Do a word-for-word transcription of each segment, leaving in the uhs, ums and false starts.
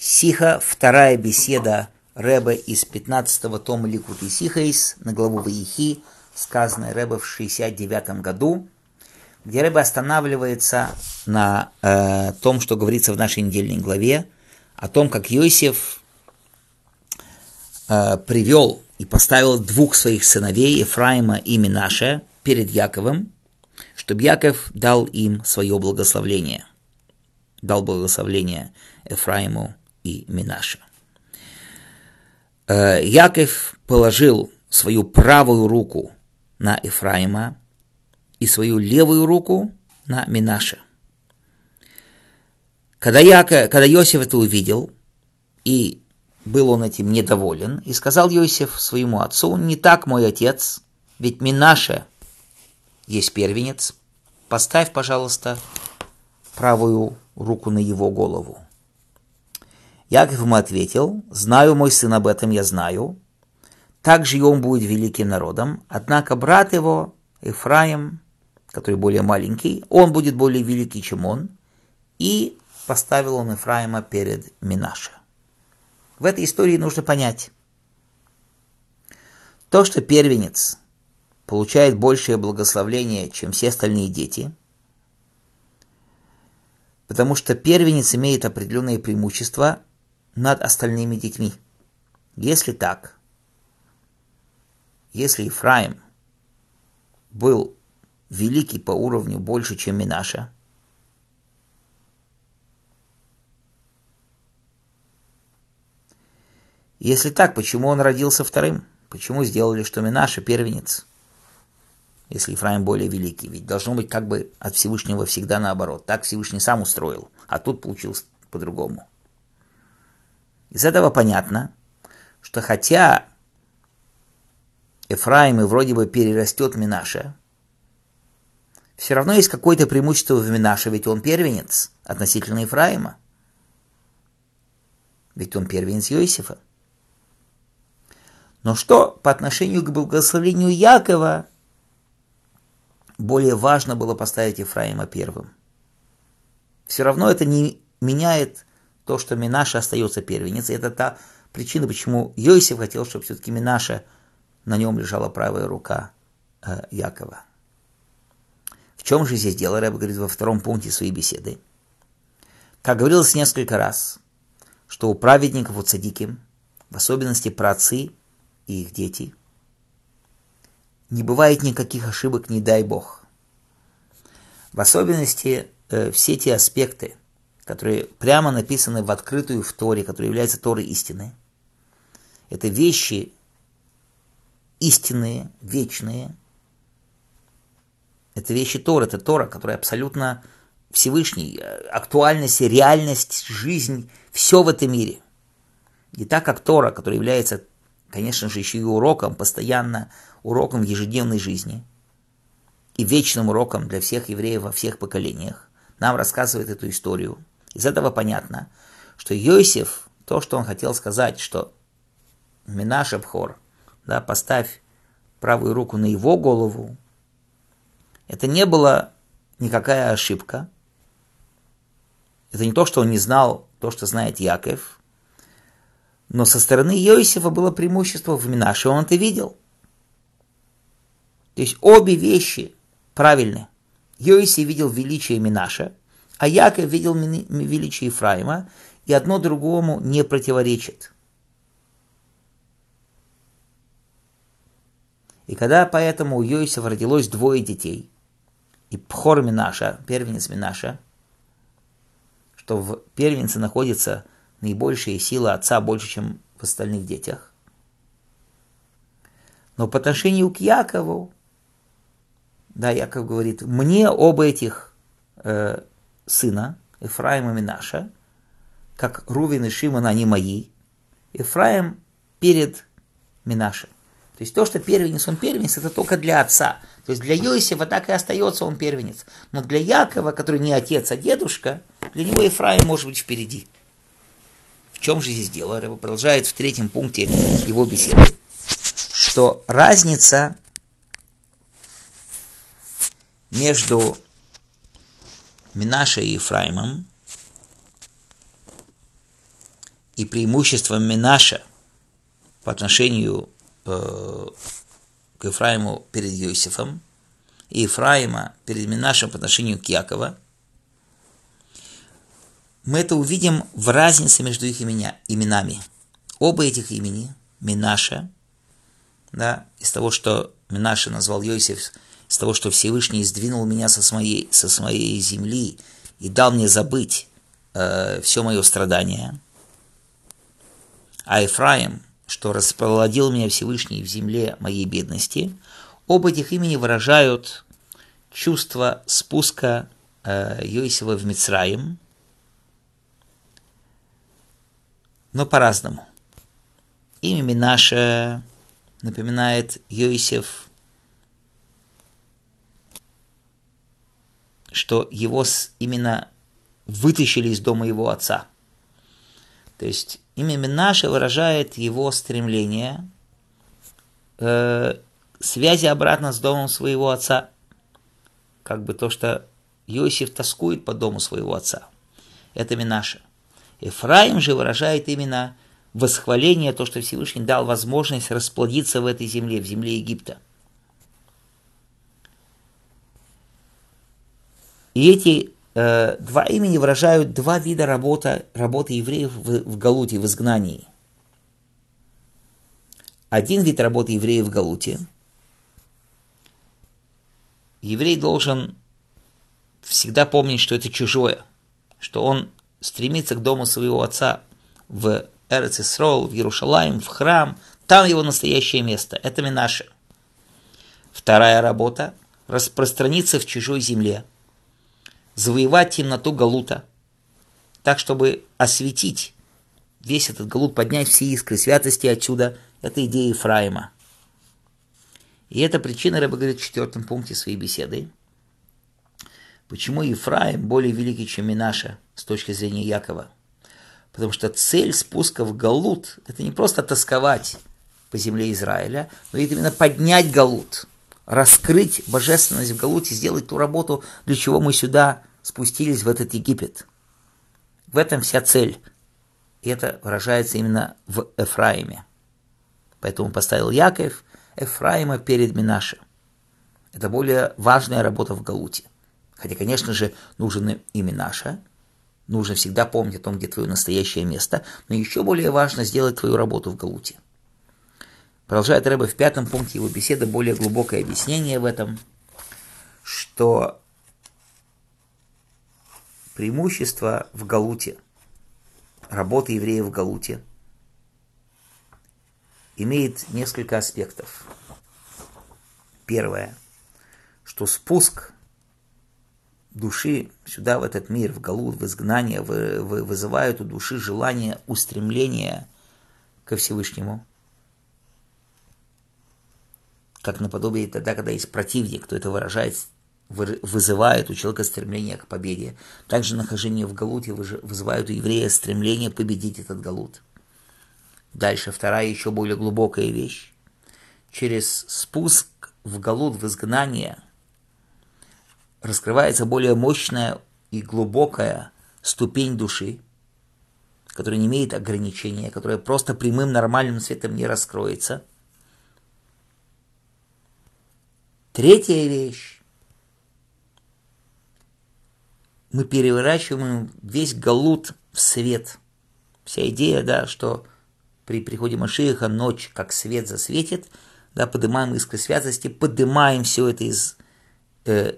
Сиха, вторая беседа Рэбе из пятнадцатого тома Ликут и Сихейс на главу Вайехи, сказанная Рэбе в шестьдесят девятом году, где Рэбе останавливается на э, том, что говорится в нашей недельной главе, о том, как Йосеф э, привел и поставил двух своих сыновей, Эфраима и Менаше, перед Яковом, чтобы Яков дал им свое благословение, дал благословение Эфраиму и Менаше. Яков положил свою правую руку на Эфраима и свою левую руку на Менаше. Когда, Яков, когда Йосеф это увидел, и был он этим недоволен, и сказал Йосеф своему отцу: «Не так, мой отец, ведь Менаше есть первенец, поставь, пожалуйста, правую руку на его голову». Яков ему ответил: «Знаю, мой сын, об этом я знаю. Также и он будет великим народом. Однако брат его, Эфраим, который более маленький, он будет более великий, чем он». И поставил он Эфраима перед Менаше. В этой истории нужно понять: то, что первенец получает большее благословение, чем все остальные дети, потому что первенец имеет определенные преимущества над остальными детьми. Если так, если Ефраим был великий по уровню больше, чем Менаше, если так, почему он родился вторым? Почему сделали, что Менаше первенец, если Ефраим более великий? Ведь должно быть как бы от Всевышнего всегда наоборот. Так Всевышний сам устроил, а тут получилось по-другому. Из этого понятно, что хотя Эфраим и вроде бы перерастет Менаше, все равно есть какое-то преимущество в Менаше, ведь он первенец относительно Эфраима. Ведь он первенец Йосефа. Но что по отношению к благословению Якова более важно было поставить Эфраима первым? Все равно это не меняет то, что Менаше остается первенец. Это та причина, почему Йосеф хотел, чтобы все-таки Менаше, на нем лежала правая рука э, Якова. В чем же здесь дело? Рэбе говорит во втором пункте своей беседы. Как говорилось несколько раз, что у праведников, у цадиким, в особенности праотцы и их дети, не бывает никаких ошибок, не дай Бог. В особенности э, все те аспекты, которые прямо написаны в открытую в Торе, которые являются Торой истины, это вещи истинные, вечные. Это вещи Торы, это Тора, которая абсолютно Всевышний, актуальность, реальность, жизнь, все в этом мире. И так как Тора, которая является, конечно же, еще и уроком, постоянно уроком в ежедневной жизни и вечным уроком для всех евреев во всех поколениях, нам рассказывает эту историю. Из этого понятно, что Йосеф, то, что он хотел сказать, что Менаше Бхор, да, поставь правую руку на его голову, это не была никакая ошибка. Это не то, что он не знал, то, что знает Яков. Но со стороны Йосефа было преимущество в Менаше, он это видел. То есть обе вещи правильны. Йосеф видел величие Менаше, а Яков видел величие Ефраима, и одно другому не противоречит. И когда поэтому у Йосефа родилось двое детей, и Бхор Менаше, первенец Менаше, что в первенце находится наибольшая сила отца, больше, чем в остальных детях. Но по отношению к Якову, да, Яков говорит: мне оба этих э, сына, Эфраим и Менаше, как Рувен и Шимон, они мои. Эфраим перед Менаше. То есть то, что первенец, он первенец, это только для отца. То есть для Йосефа так и остается он первенец. Но для Якова, который не отец, а дедушка, для него Ефраим может быть впереди. В чем же здесь дело? Рэбе продолжает в третьем пункте его беседы, что разница между Менаше и Ефраимом и преимуществом Менаше по отношению э, к Эфраиму перед Иосифом и Эфраима перед Менашем по отношению к Якову, мы это увидим в разнице между их именя, именами. Оба этих имени, Менаше, да, из того, что Менаше назвал Иосиф, из того, что Всевышний сдвинул меня со своей, со своей земли и дал мне забыть э, все мое страдание, а Эфраим, что расплодил меня Всевышний в земле моей бедности, оба этих имени выражают чувство спуска э, Иосифа в Мицраим, но по-разному. Имя Менаше напоминает Иосиф, что его именно вытащили из дома его отца. То есть имя Менаше выражает его стремление э, связи обратно с домом своего отца. Как бы то, что Иосиф тоскует по дому своего отца. Это Менаше. Эфраим же выражает именно восхваление, то, что Всевышний дал возможность расплодиться в этой земле, в земле Египта. И эти э, два имени выражают два вида работы, работы евреев в, в Галуте, в изгнании. Один вид работы евреев в Галуте. Еврей должен всегда помнить, что это чужое, что он стремится к дому своего отца в Эрец-Исраэль, в Иерушалаим, в храм. Там его настоящее место. Это Менаше. Вторая работа – распространиться в чужой земле. Завоевать темноту Галута. Так, чтобы осветить весь этот Галут, поднять все искры святости отсюда. Это идея Эфраима. И это причина, Ребе говорит в четвертом пункте своей беседы. Почему Эфраим более великий, чем Менаше с точки зрения Якова? Потому что цель спуска в Галут – это не просто тосковать по земле Израиля, но именно поднять Галут, раскрыть божественность в Галуте, сделать ту работу, для чего мы сюда спустились, в этот Египет. В этом вся цель. И это выражается именно в Эфраиме. Поэтому поставил Яков Эфраима перед Менаше. Это более важная работа в Галуте. Хотя, конечно же, нужен и Менаше, нужно всегда помнить о том, где твое настоящее место, но еще более важно сделать твою работу в Галуте. Продолжает Ребе в пятом пункте его беседы более глубокое объяснение в этом, что преимущество в Галуте, работа евреев в Галуте, имеет несколько аспектов. Первое, что спуск души сюда, в этот мир, в Галут, в изгнание, вы, вы вызывают у души желание, устремление ко Всевышнему. Как наподобие тогда, когда есть противник, кто это выражает, вызывает у человека стремление к победе. Также нахождение в Галуте вызывает у еврея стремление победить этот Галут. Дальше вторая, еще более глубокая вещь. Через спуск в Галут, в изгнание, раскрывается более мощная и глубокая ступень души, которая не имеет ограничения, которая просто прямым нормальным светом не раскроется. Третья вещь. Мы переворачиваем весь Галут в свет. Вся идея, да, что при приходе Машиаха ночь как свет засветит, да, поднимаем искры святости, поднимаем все это из... Э,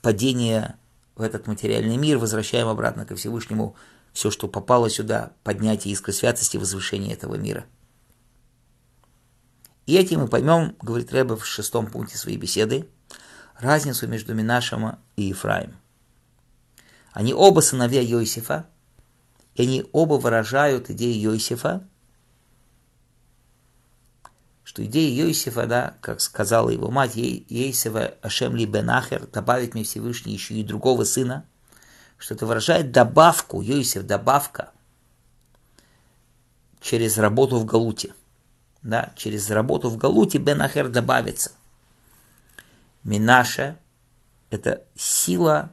падение в этот материальный мир, возвращаем обратно ко Всевышнему все, что попало сюда, поднятие искры святости, возвышение этого мира. И этим мы поймем, говорит Ребе в шестом пункте своей беседы, разницу между Менашем и Эфраим. Они оба сыновья Иосифа, и они оба выражают идею Иосифа, что идея Иосифа, да, как сказала его мать, Иосифа Ашем ли бен ахер, добавить мне Всевышний еще и другого сына, что это выражает добавку, Иосиф, добавка, через работу в Галуте. Да, через работу в Галуте бен ахер добавится. Менаше – это сила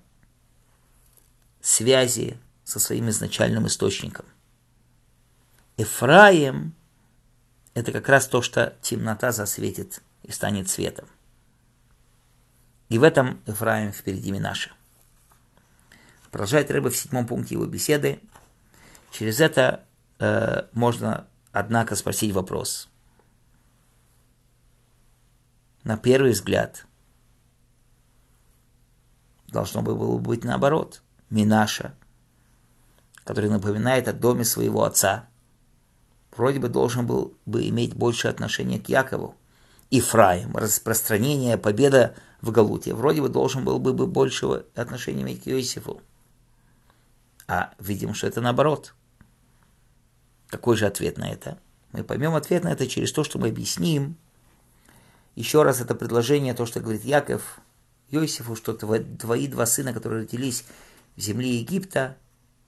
связи со своим изначальным источником. Эфраим – это как раз то, что темнота засветит и станет светом. И в этом Эфраим впереди Менаше. Продолжает Ребе в седьмом пункте его беседы. Через это э, можно, однако, спросить вопрос. На первый взгляд, должно было бы быть наоборот. Менаше, который напоминает о доме своего отца, вроде бы должен был бы иметь больше отношения к Якову. Эфраим, распространение, победа в Галуте, вроде бы должен был бы большего отношения иметь к Иосифу. А видим, что это наоборот. Какой же ответ на это? Мы поймем ответ на это через то, что мы объясним. Еще раз это предложение, то, что говорит Яков Иосифу, что твои два сына, которые родились в земле Египта,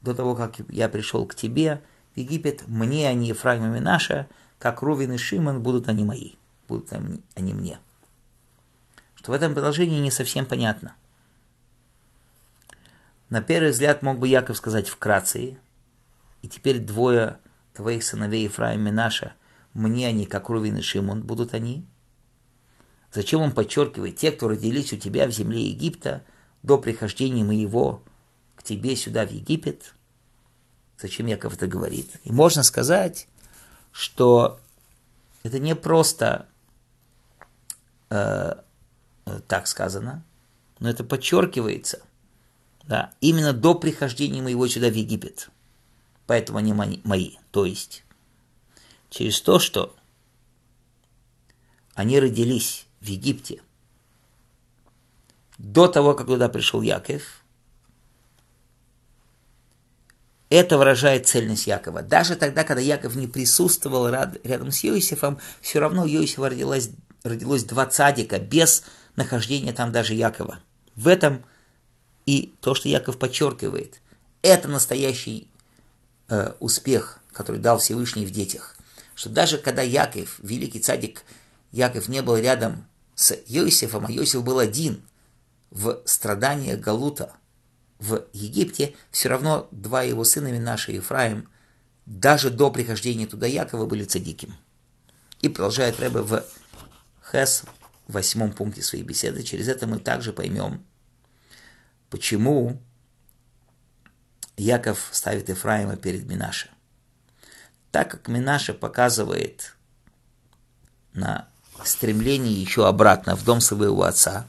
до того, как я пришел к тебе в Египет, мне они, Эфраим и Менаше, как Рувен и Шимон, будут они мои, будут они мне. Что в этом предложении не совсем понятно. На первый взгляд мог бы Яков сказать вкратце: и теперь двое твоих сыновей, Эфраим и Менаше, мне они, как Рувен и Шимон, будут они. Зачем он подчеркивает: те, кто родились у тебя в земле Египта, до прихождения моего к тебе сюда, в Египет? Зачем Яков это говорит? И можно сказать, что это не просто э, так сказано, но это подчеркивается, да, именно до прихождения моего сюда, в Египет. Поэтому они мои. То есть, через то, что они родились в Египте до того, как туда пришел Яков, это выражает цельность Якова. Даже тогда, когда Яков не присутствовал рядом с Иосифом, все равно у Иосифа родилось, родилось два цадика без нахождения там даже Якова. В этом и то, что Яков подчеркивает. Это настоящий э, успех, который дал Всевышний в детях. Что даже когда Яков, великий цадик, Яков не был рядом с Иосифом, а Иосиф был один в страданиях Галута в Египте, все равно два его сына, Менаше и Эфраим, даже до прихождения туда Якова, были цадиким. И продолжает Ребе в Хес, в восьмом пункте своей беседы. Через это мы также поймем, почему Яков ставит Эфраима перед Менаше. Так как Менаше показывает на стремление еще обратно в дом своего отца,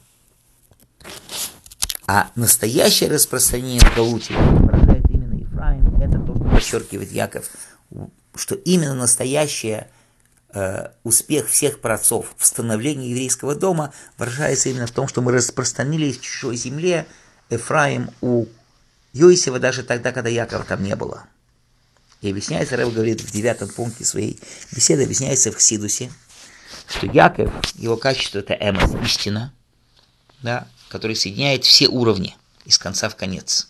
а настоящее распространение в Галуте выражает именно Эфраим. Это то, что подчеркивает Яков, что именно настоящий э, успех всех праотцов в становлении еврейского дома выражается именно в том, что мы распространились в чужой земле. Эфраим у Иосифа даже тогда, когда Якова там не было. И объясняется, Ребе говорит в девятом пункте своей беседы, объясняется в Хсидусе, что Яков, его качество – это эмес, истина, да, который соединяет все уровни из конца в конец,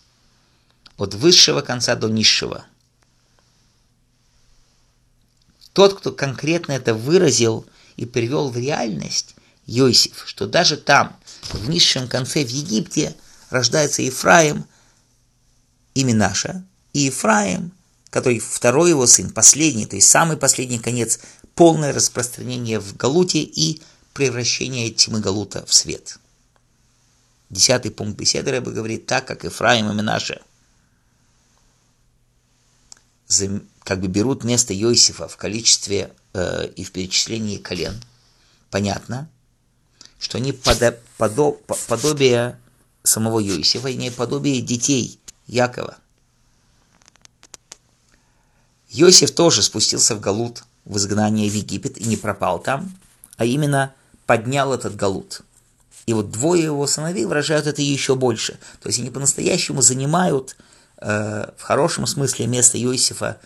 от высшего конца до низшего. Тот, кто конкретно это выразил и перевел в реальность, Иосиф, что даже там, в низшем конце, в Египте, рождается Эфраим и Менаше, и Эфраим, который второй его сын, последний, то есть самый последний конец, полное распространение в Галуте и превращение тьмы Галута в свет. Десятый пункт беседы Ребе говорит: так как Эфраим и Менаше как бы берут место Иосифа в количестве э, и в перечислении колен, понятно, что они подо, подо, подобие самого Иосифа и не подобие детей Якова. Иосиф тоже спустился в Галут, в изгнание в Египет, и не пропал там, а именно поднял этот Галут. И вот двое его сыновей выражают это еще больше. То есть они по-настоящему занимают э, в хорошем смысле место Иосифа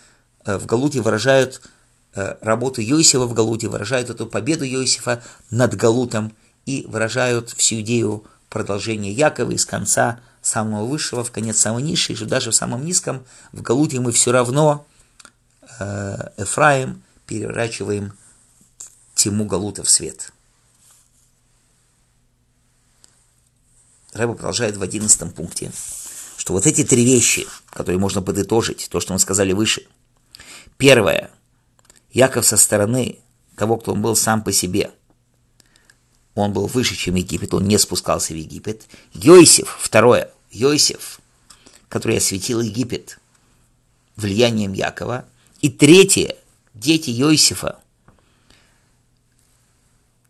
э, в Галуте, выражают э, работу Иосифа в Галуте, выражают эту победу Иосифа над Галутом и выражают всю идею продолжения Якова из конца самого высшего в конец самого низшего, и что даже в самом низком, в Галуте, мы все равно э, Эфраим переворачиваем тьму Галута в свет. Ребе продолжает в одиннадцатом пункте, что вот эти три вещи, которые можно подытожить, то, что мы сказали выше. Первое, Яков со стороны того, кто он был сам по себе. Он был выше, чем Египет, он не спускался в Египет. Йосиф, второе, Йосиф, который осветил Египет влиянием Якова. И третье, дети Йосифа,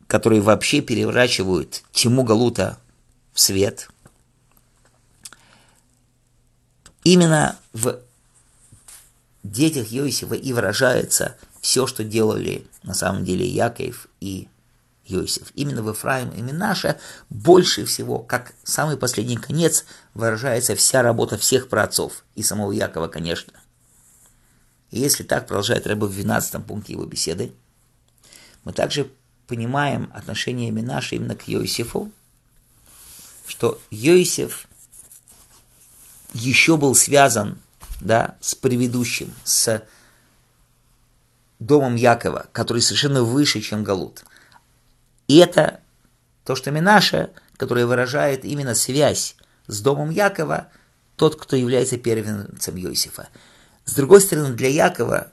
которые вообще переворачивают тьму Галута в свет. Именно в детях Йосифа и выражается все, что делали на самом деле Яков и Йосиф. Именно в Эфраим и Менаше больше всего, как самый последний конец, выражается вся работа всех праотцов и самого Якова, конечно. И если так продолжает Ребе в двенадцатом пункте его беседы, мы также понимаем отношение Менаше именно к Йосифу, что Йосиф еще был связан, да, с предыдущим, с домом Якова, который совершенно выше, чем Галут. И это то, что Менаше, которое выражает именно связь с домом Якова, тот, кто является первенцем Йосифа. С другой стороны, для Якова,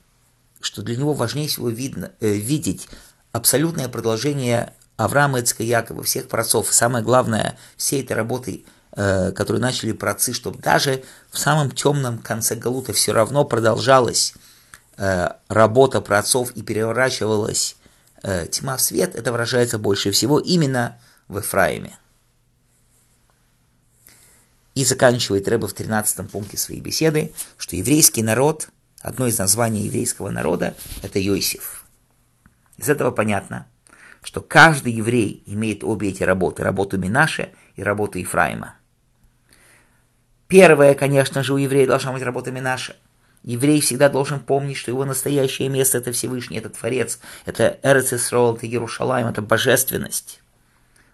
что для него важнее всего видно, э, видеть абсолютное продолжение Авраама, Ицхака, Якова, всех праотцов, самое главное, всей этой работы, э, которую начали праотцы, чтобы даже в самом темном конце Галута все равно продолжалась э, работа праотцов и переворачивалась э, тьма в свет, это выражается больше всего именно в Эфраиме. И заканчивает Ребе в тринадцатом пункте своей беседы, что еврейский народ, одно из названий еврейского народа, это Йосиф. Из этого понятно, что каждый еврей имеет обе эти работы, работу Менаше и работу Эфраима. Первая, конечно же, у еврея должна быть работа Менаше. Еврей всегда должен помнить, что его настоящее место – это Всевышний, это Творец, это Эрец-Исраэль, это Иерушалаим, это божественность.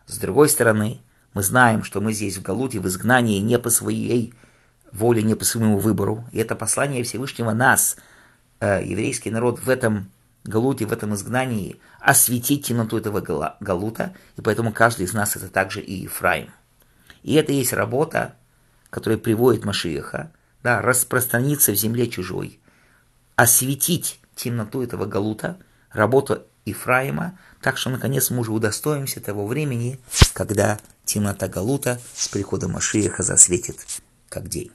С другой стороны, мы знаем, что мы здесь в Галуте, в изгнании, не по своей воле, не по своему выбору. И это послание Всевышнего нас, э, еврейский народ, в этом Галуте, в этом изгнании, осветить темноту этого Галута. И поэтому каждый из нас это также и Эфраим. И это есть работа, которая приводит Машиаха, да, распространиться в земле чужой, осветить темноту этого Галута, работу Эфраима, так что, наконец, мы уже удостоимся того времени, когда темнота Галута с приходом Машиаха засветит, как день.